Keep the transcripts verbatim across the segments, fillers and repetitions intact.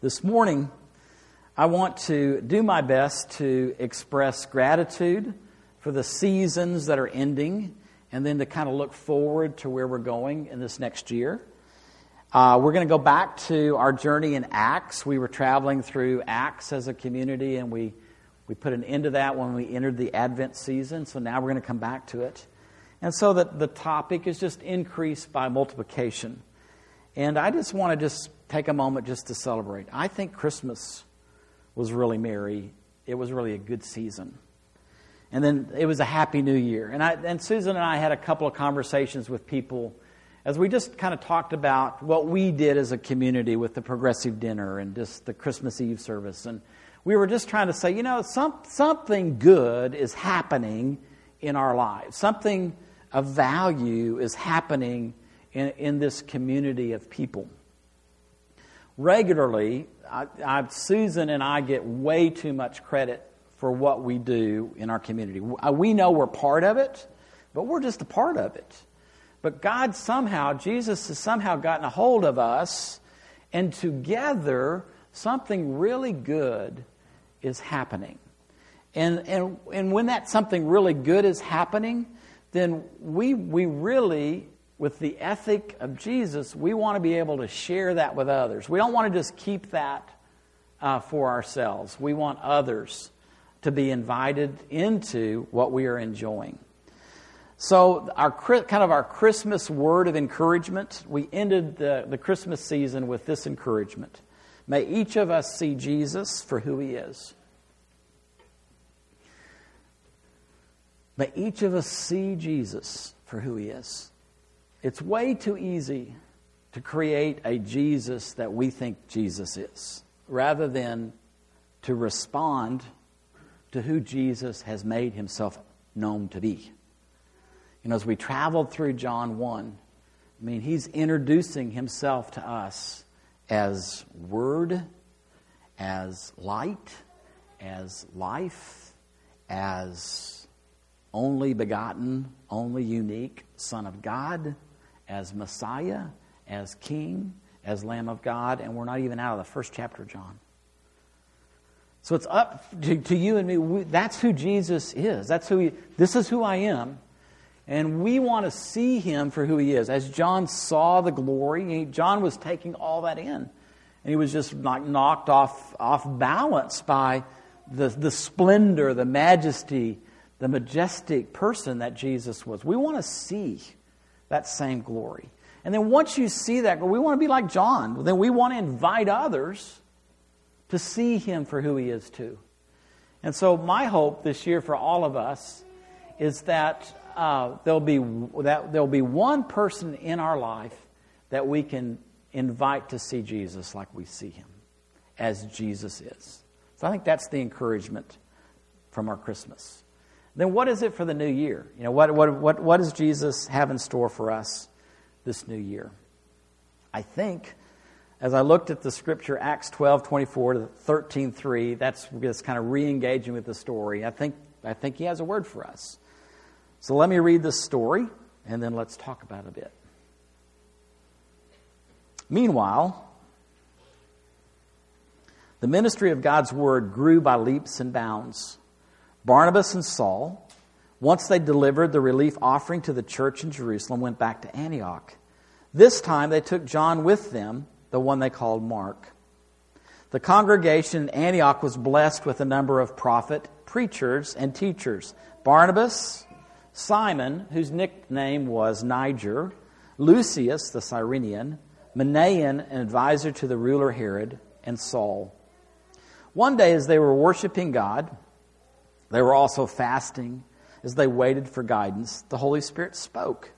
This morning, I want to do my best to express gratitude for the seasons that are ending, and then to kind of look forward to where we're going in this next year. Uh, we're going to go back to our journey in Acts. We were traveling through Acts as a community, and we, we put an end to that when we entered the Advent season, so now we're going to come back to it. And so that the topic is just increase by multiplication. And I just want to just take a moment just to celebrate. I think Christmas was really merry. It was really a good season. And then it was a happy new year. And I, and Susan and I had a couple of conversations with people as we just kind of talked about what we did as a community with the progressive dinner and just the Christmas Eve service. And we were just trying to say, you know, some, something good is happening in our lives. Something of value is happening in, in this community of people. Regularly, I, I, Susan and I get way too much credit for what we do in our community. We know we're part of it, but we're just a part of it. But God somehow, Jesus has somehow gotten a hold of us, and together something really good is happening. And and and when that something really good is happening, then we we really, with the ethic of Jesus, we want to be able to share that with others. We don't want to just keep that uh, for ourselves. We want others to be invited into what we are enjoying. So our kind of our Christmas word of encouragement, we ended the, the Christmas season with this encouragement. May each of us see Jesus for who he is. May each of us see Jesus for who he is. It's way too easy to create a Jesus that we think Jesus is, rather than to respond to who Jesus has made himself known to be. You know, as we traveled through John one, I mean, he's introducing himself to us as Word, as light, as life, as only begotten, only unique Son of God, as Messiah, as King, as Lamb of God, and we're not even out of the first chapter of John. So it's up to, to you and me. We, that's who Jesus is. That's who he, this is who I am. And we want to see him for who he is. As John saw the glory, he, John was taking all that in. And he was just like knocked off, off balance by the, the splendor, the majesty, the majestic person that Jesus was. We want to see that same glory. And then once you see that, we want to be like John. Then we want to invite others to see him for who he is too. And so my hope this year for all of us is that uh, there'll be that there'll be one person in our life that we can invite to see Jesus like we see him, as Jesus is. So I think that's the encouragement from our Christmas. Then what is it for the new year? You know, what what what what does Jesus have in store for us this new year? I think, as I looked at the scripture, Acts twelve, twenty-four to thirteen, three, that's just kind of re-engaging with the story. I think I think he has a word for us. So let me read this story, and then let's talk about it a bit. Meanwhile, the ministry of God's word grew by leaps and bounds. Barnabas and Saul, once they delivered the relief offering to the church in Jerusalem, went back to Antioch. This time they took John with them, the one they called Mark. The congregation in Antioch was blessed with a number of prophet, preachers, and teachers. Barnabas, Simon, whose nickname was Niger, Lucius, the Cyrenian, Manaen, an advisor to the ruler Herod, and Saul. One day as they were worshiping God, they were also fasting. As they waited for guidance, the Holy Spirit spoke.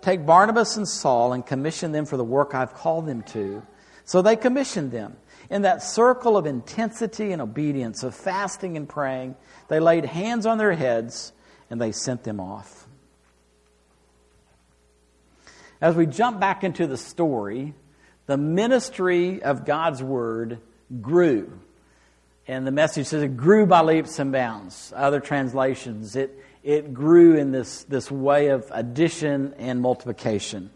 Take Barnabas and Saul and commission them for the work I've called them to. So they commissioned them. In that circle of intensity and obedience, of fasting and praying, they laid hands on their heads and they sent them off. As we jump back into the story, the ministry of God's word grew. And the message says it grew by leaps and bounds. Other translations, it It grew in this, this way of addition and multiplication.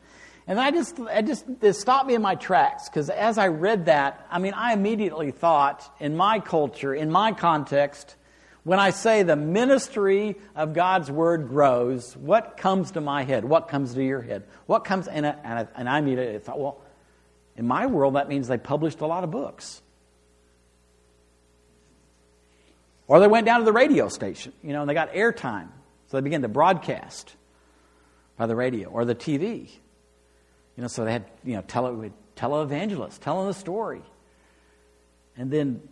And I just, I just, it stopped me in my tracks, because as I read that, I mean, I immediately thought, in my culture, in my context, when I say the ministry of God's word grows, what comes to my head? What comes to your head? What comes, and I, and I, and I immediately thought, well, in my world, that means they published a lot of books. Or they went down to the radio station, you know, and they got airtime. So they began to broadcast by the radio or the T V. You know, so they had, you know, tele, televangelists telling the story. And then,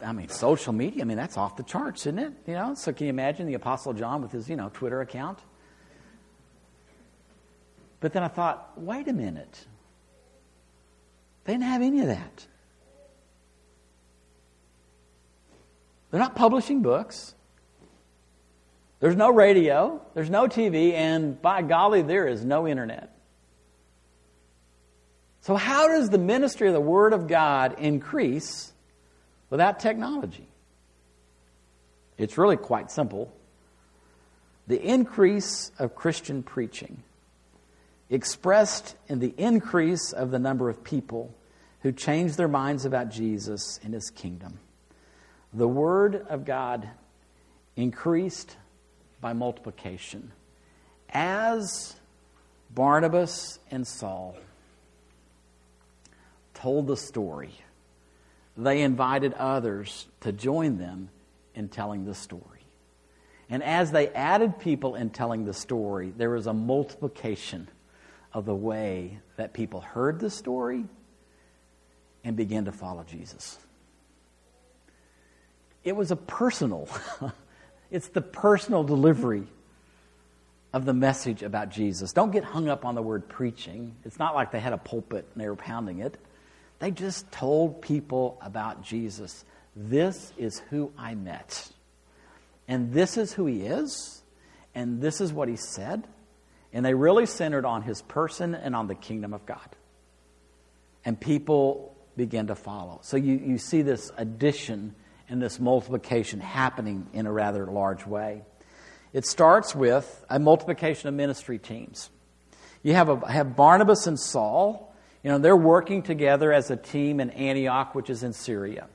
I mean, social media, I mean, that's off the charts, isn't it? You know, so can you imagine the Apostle John with his, you know, Twitter account? But then I thought, wait a minute. They didn't have any of that. They're not publishing books. There's no radio. There's no T V. And by golly, there is no internet. So how does the ministry of the Word of God increase without technology? It's really quite simple. The increase of Christian preaching, expressed in the increase of the number of people who change their minds about Jesus and His kingdom. The Word of God increased by multiplication. As Barnabas and Saul told the story, they invited others to join them in telling the story. And as they added people in telling the story, there was a multiplication of the way that people heard the story and began to follow Jesus. It was a personal, it's the personal delivery of the message about Jesus. Don't get hung up on the word preaching. It's not like they had a pulpit and they were pounding it. They just told people about Jesus. This is who I met. And this is who He is. And this is what He said. And they really centered on His person and on the kingdom of God. And people began to follow. So you, you see this addition and this multiplication happening in a rather large way. It starts with a multiplication of ministry teams. You have, a, have Barnabas and Saul. You know, they're working together as a team in Antioch, which is in Syria.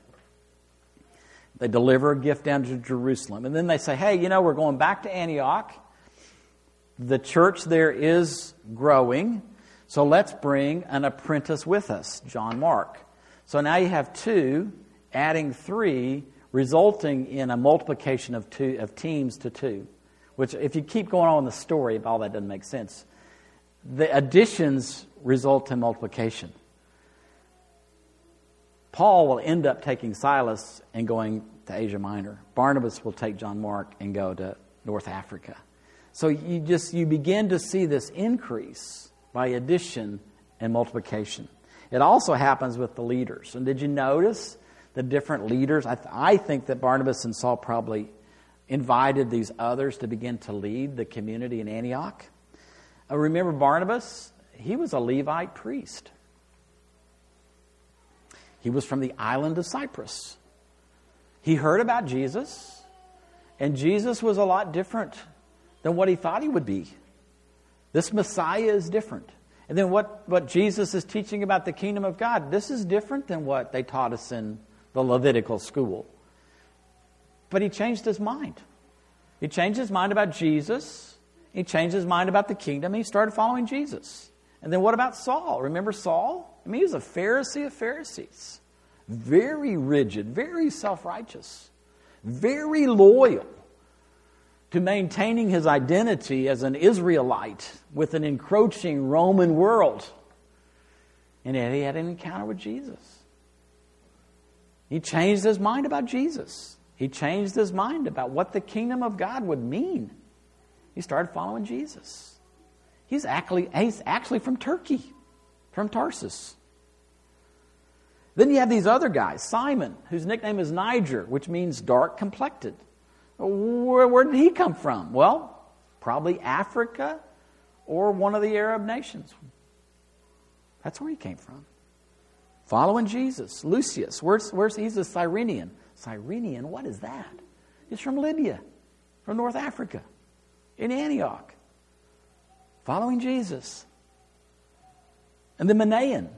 They deliver a gift down to Jerusalem. And then they say, hey, you know, we're going back to Antioch. The church there is growing. So let's bring an apprentice with us, John Mark. So now you have two, adding three, resulting in a multiplication of two of teams to two. Which, if you keep going on in the story, all that doesn't make sense. The additions result in multiplication. Paul will end up taking Silas and going to Asia Minor. Barnabas will take John Mark and go to North Africa. So you just you begin to see this increase by addition and multiplication. It also happens with the leaders. And did you notice the different leaders? I, th- I think that Barnabas and Saul probably invited these others to begin to lead the community in Antioch. Uh, remember Barnabas? He was a Levite priest. He was from the island of Cyprus. He heard about Jesus, and Jesus was a lot different than what he thought he would be. This Messiah is different. And then what, what Jesus is teaching about the kingdom of God, this is different than what they taught us in the Levitical school. But he changed his mind. He changed his mind about Jesus. He changed his mind about the kingdom. He started following Jesus. And then what about Saul? Remember Saul? I mean, he was a Pharisee of Pharisees. Very rigid, very self-righteous, very loyal to maintaining his identity as an Israelite with an encroaching Roman world. And yet he had an encounter with Jesus. He changed his mind about Jesus. He changed his mind about what the kingdom of God would mean. He started following Jesus. He's actually, he's actually from Turkey, from Tarsus. Then you have these other guys, Simon, whose nickname is Niger, which means dark complected. Where, where did he come from? Well, probably Africa or one of the Arab nations. That's where he came from. Following Jesus. Lucius, where's, where's, he's a Cyrenian. Cyrenian, what is that? He's from Libya, from North Africa. In Antioch, following Jesus. And the Manaen.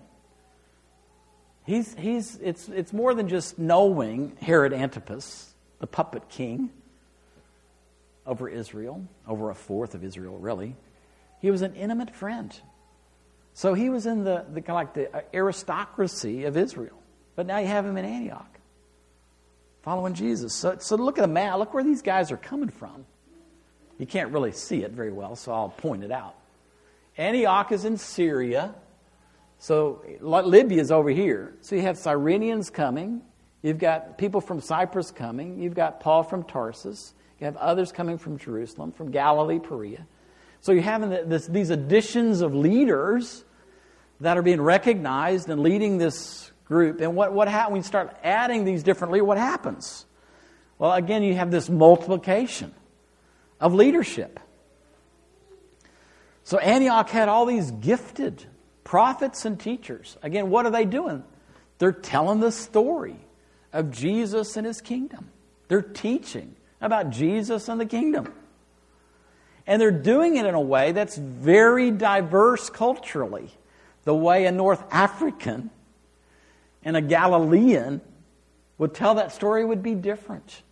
He's he's it's it's more than just knowing Herod Antipas, the puppet king over Israel, over a fourth of Israel, really. He was an intimate friend. So he was in the, the like the aristocracy of Israel. But now you have him in Antioch, following Jesus. So so look at the map. Look where these guys are coming from. You can't really see it very well, so I'll point it out. Antioch is in Syria. So Libya is over here. So you have Cyrenians coming. You've got people from Cyprus coming. You've got Paul from Tarsus. You have others coming from Jerusalem, from Galilee, Perea. So you're having this, these additions of leaders that are being recognized and leading this group. And what, what happens when you start adding these different leaders? What happens? Well, again, you have this multiplication of leadership. So Antioch had all these gifted prophets and teachers. Again, what are they doing? They're telling the story of Jesus and his kingdom. They're teaching about Jesus and the kingdom. And they're doing it in a way that's very diverse culturally. The way a North African and a Galilean would tell that story would be different.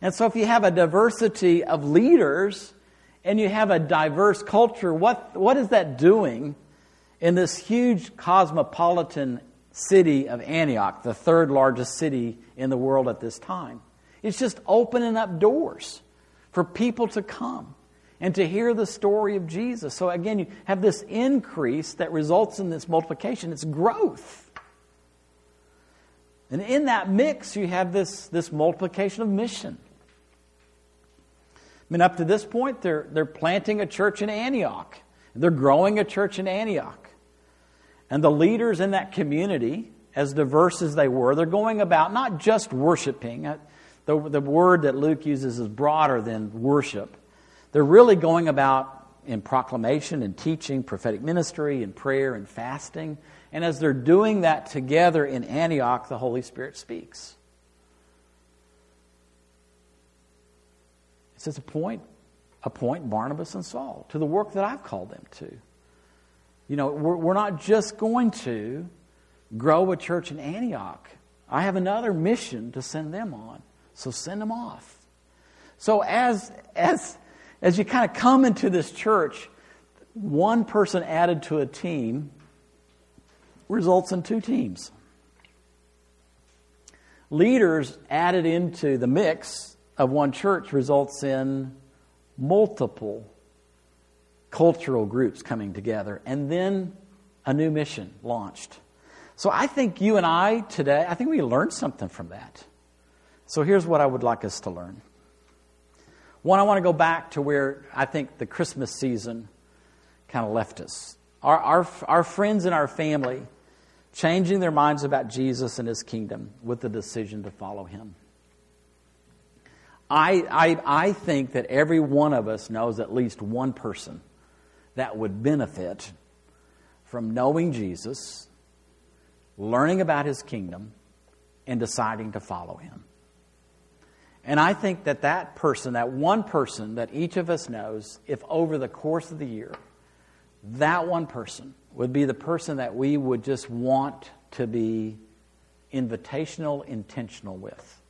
And so if you have a diversity of leaders and you have a diverse culture, what, what is that doing in this huge cosmopolitan city of Antioch, the third largest city in the world at this time? It's just opening up doors for people to come and to hear the story of Jesus. So again, you have this increase that results in this multiplication. It's growth. And in that mix, you have this, this multiplication of mission. I mean, up to this point, they're, they're planting a church in Antioch. They're growing a church in Antioch. And the leaders in that community, as diverse as they were, they're going about not just worshiping. The, the word that Luke uses is broader than worship. They're really going about in proclamation and teaching, prophetic ministry and prayer and fasting. And as they're doing that together in Antioch, the Holy Spirit speaks. It says, appoint, appoint Barnabas and Saul to the work that I've called them to. You know, we're, we're not just going to grow a church in Antioch. I have another mission to send them on, so send them off. So as as as you kind of come into this church, one person added to a team results in two teams. Leaders added into the mix of one church results in multiple cultural groups coming together, and then a new mission launched. So I think you and I today, I think we learned something from that. So here's what I would like us to learn. One, I want to go back to where I think the Christmas season kind of left us. Our, our, our friends and our family changing their minds about Jesus and his kingdom with the decision to follow him. I, I I think that every one of us knows at least one person that would benefit from knowing Jesus, learning about his kingdom, and deciding to follow him. And I think that that person, that one person that each of us knows, if over the course of the year, that one person would be the person that we would just want to be invitational, intentional with.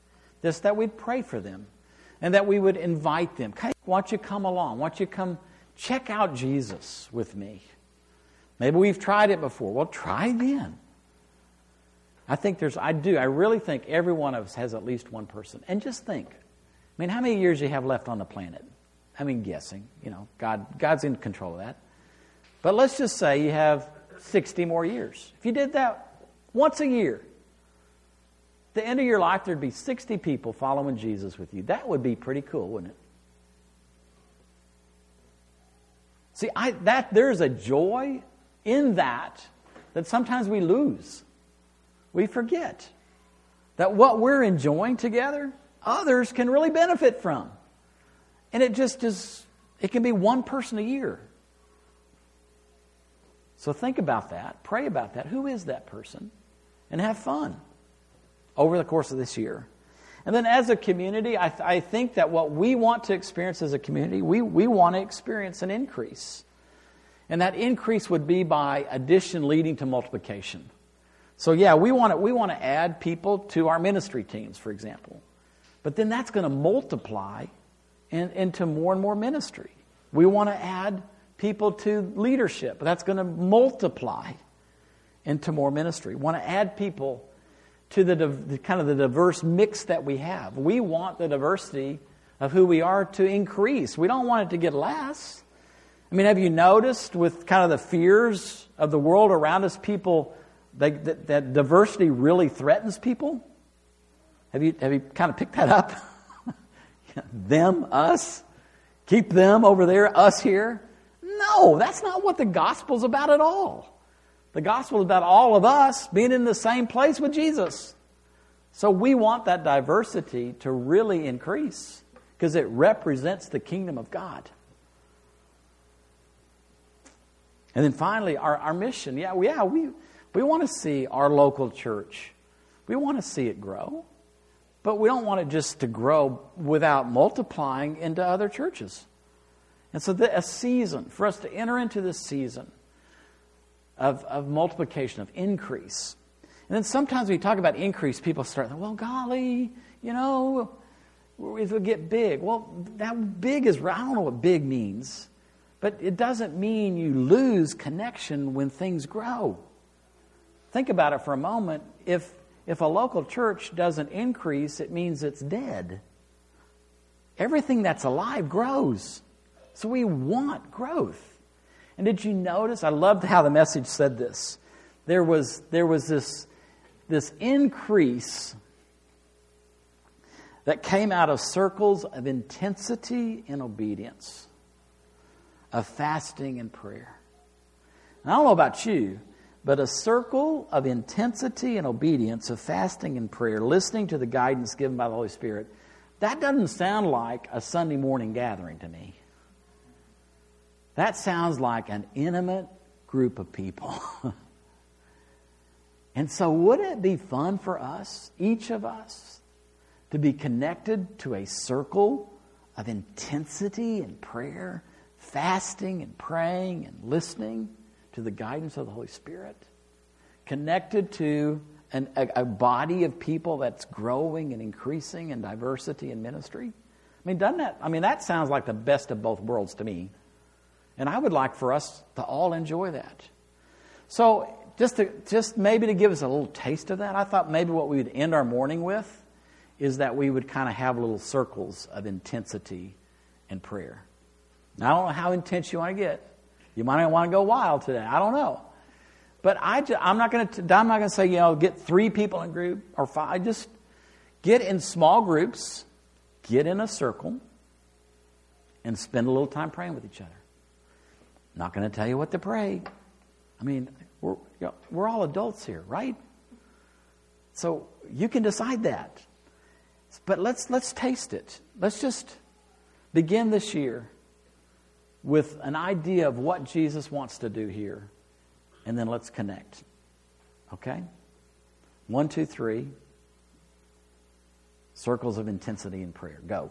This, that we'd pray for them. And that we would invite them. Hey, why don't you come along? Why don't you come check out Jesus with me? Maybe we've tried it before. Well, try again. I think there's, I do, I really think every one of us has at least one person. And just think, I mean, how many years do you have left on the planet? I mean, guessing, you know, God, God's in control of that. But let's just say you have sixty more years. If you did that once a year, at the end of your life, there'd be sixty people following Jesus with you. That would be pretty cool, wouldn't it? See, I, that there's a joy in that that sometimes we lose. We forget that what we're enjoying together, others can really benefit from. And it just is, it can be one person a year. So think about that. Pray about that. Who is that person? And have fun over the course of this year. And then as a community, I, th- I think that what we want to experience as a community, we, we want to experience an increase. And that increase would be by addition leading to multiplication. So yeah, we want to we want to add people to our ministry teams, for example. But then that's going to multiply in, into more and more ministry. We want to add people to leadership, but that's going to multiply into more ministry. We want to add people to the, the kind of the diverse mix that we have. We want the diversity of who we are to increase. We don't want it to get less. I mean, have you noticed with kind of the fears of the world around us, people, they, that, that diversity really threatens people? Have you have you kind of picked that up? Them, us, keep them over there, us here. No, that's not what the gospel's about at all. The gospel is about all of us being in the same place with Jesus. So we want that diversity to really increase because it represents the kingdom of God. And then finally, our, our mission. Yeah, we, yeah, we we want to see our local church. We want to see it grow. But we don't want it just to grow without multiplying into other churches. And so the, a season, for us to enter into this season of, of multiplication, of increase. And then sometimes when you talk about increase, people start thinking, well, golly, you know, if we get big. Well, that big is, I don't know what big means. But it doesn't mean you lose connection when things grow. Think about it for a moment. If if a local church doesn't increase, it means it's dead. Everything that's alive grows. So we want growth. And did you notice? I loved how the message said this. There was there was this, this increase that came out of circles of intensity and obedience, of fasting and prayer. And I don't know about you, but a circle of intensity and obedience, of fasting and prayer, listening to the guidance given by the Holy Spirit, that doesn't sound like a Sunday morning gathering to me. That sounds like an intimate group of people. And so wouldn't it be fun for us, each of us, to be connected to a circle of intensity and prayer, fasting and praying and listening to the guidance of the Holy Spirit, connected to an, a, a body of people that's growing and increasing in diversity and ministry. I mean, doesn't that? I mean, that sounds like the best of both worlds to me, and I would like for us to all enjoy that. So, just to, just maybe to give us a little taste of that, I thought maybe what we would end our morning with is that we would kind of have little circles of intensity and prayer. Now, I don't know how intense you want to get. You might not want to go wild today. I don't know. But I just, I'm not going to I'm not going to say, you know, get three people in a group or five. Just get in small groups, get in a circle, and spend a little time praying with each other. I'm not going to tell you what to pray. I mean, we're you know, we're all adults here, right? So you can decide that. But let's let's taste it. Let's just begin this year with an idea of what Jesus wants to do here, and then let's connect. Okay? One, two, three. Circles of intensity in prayer. Go.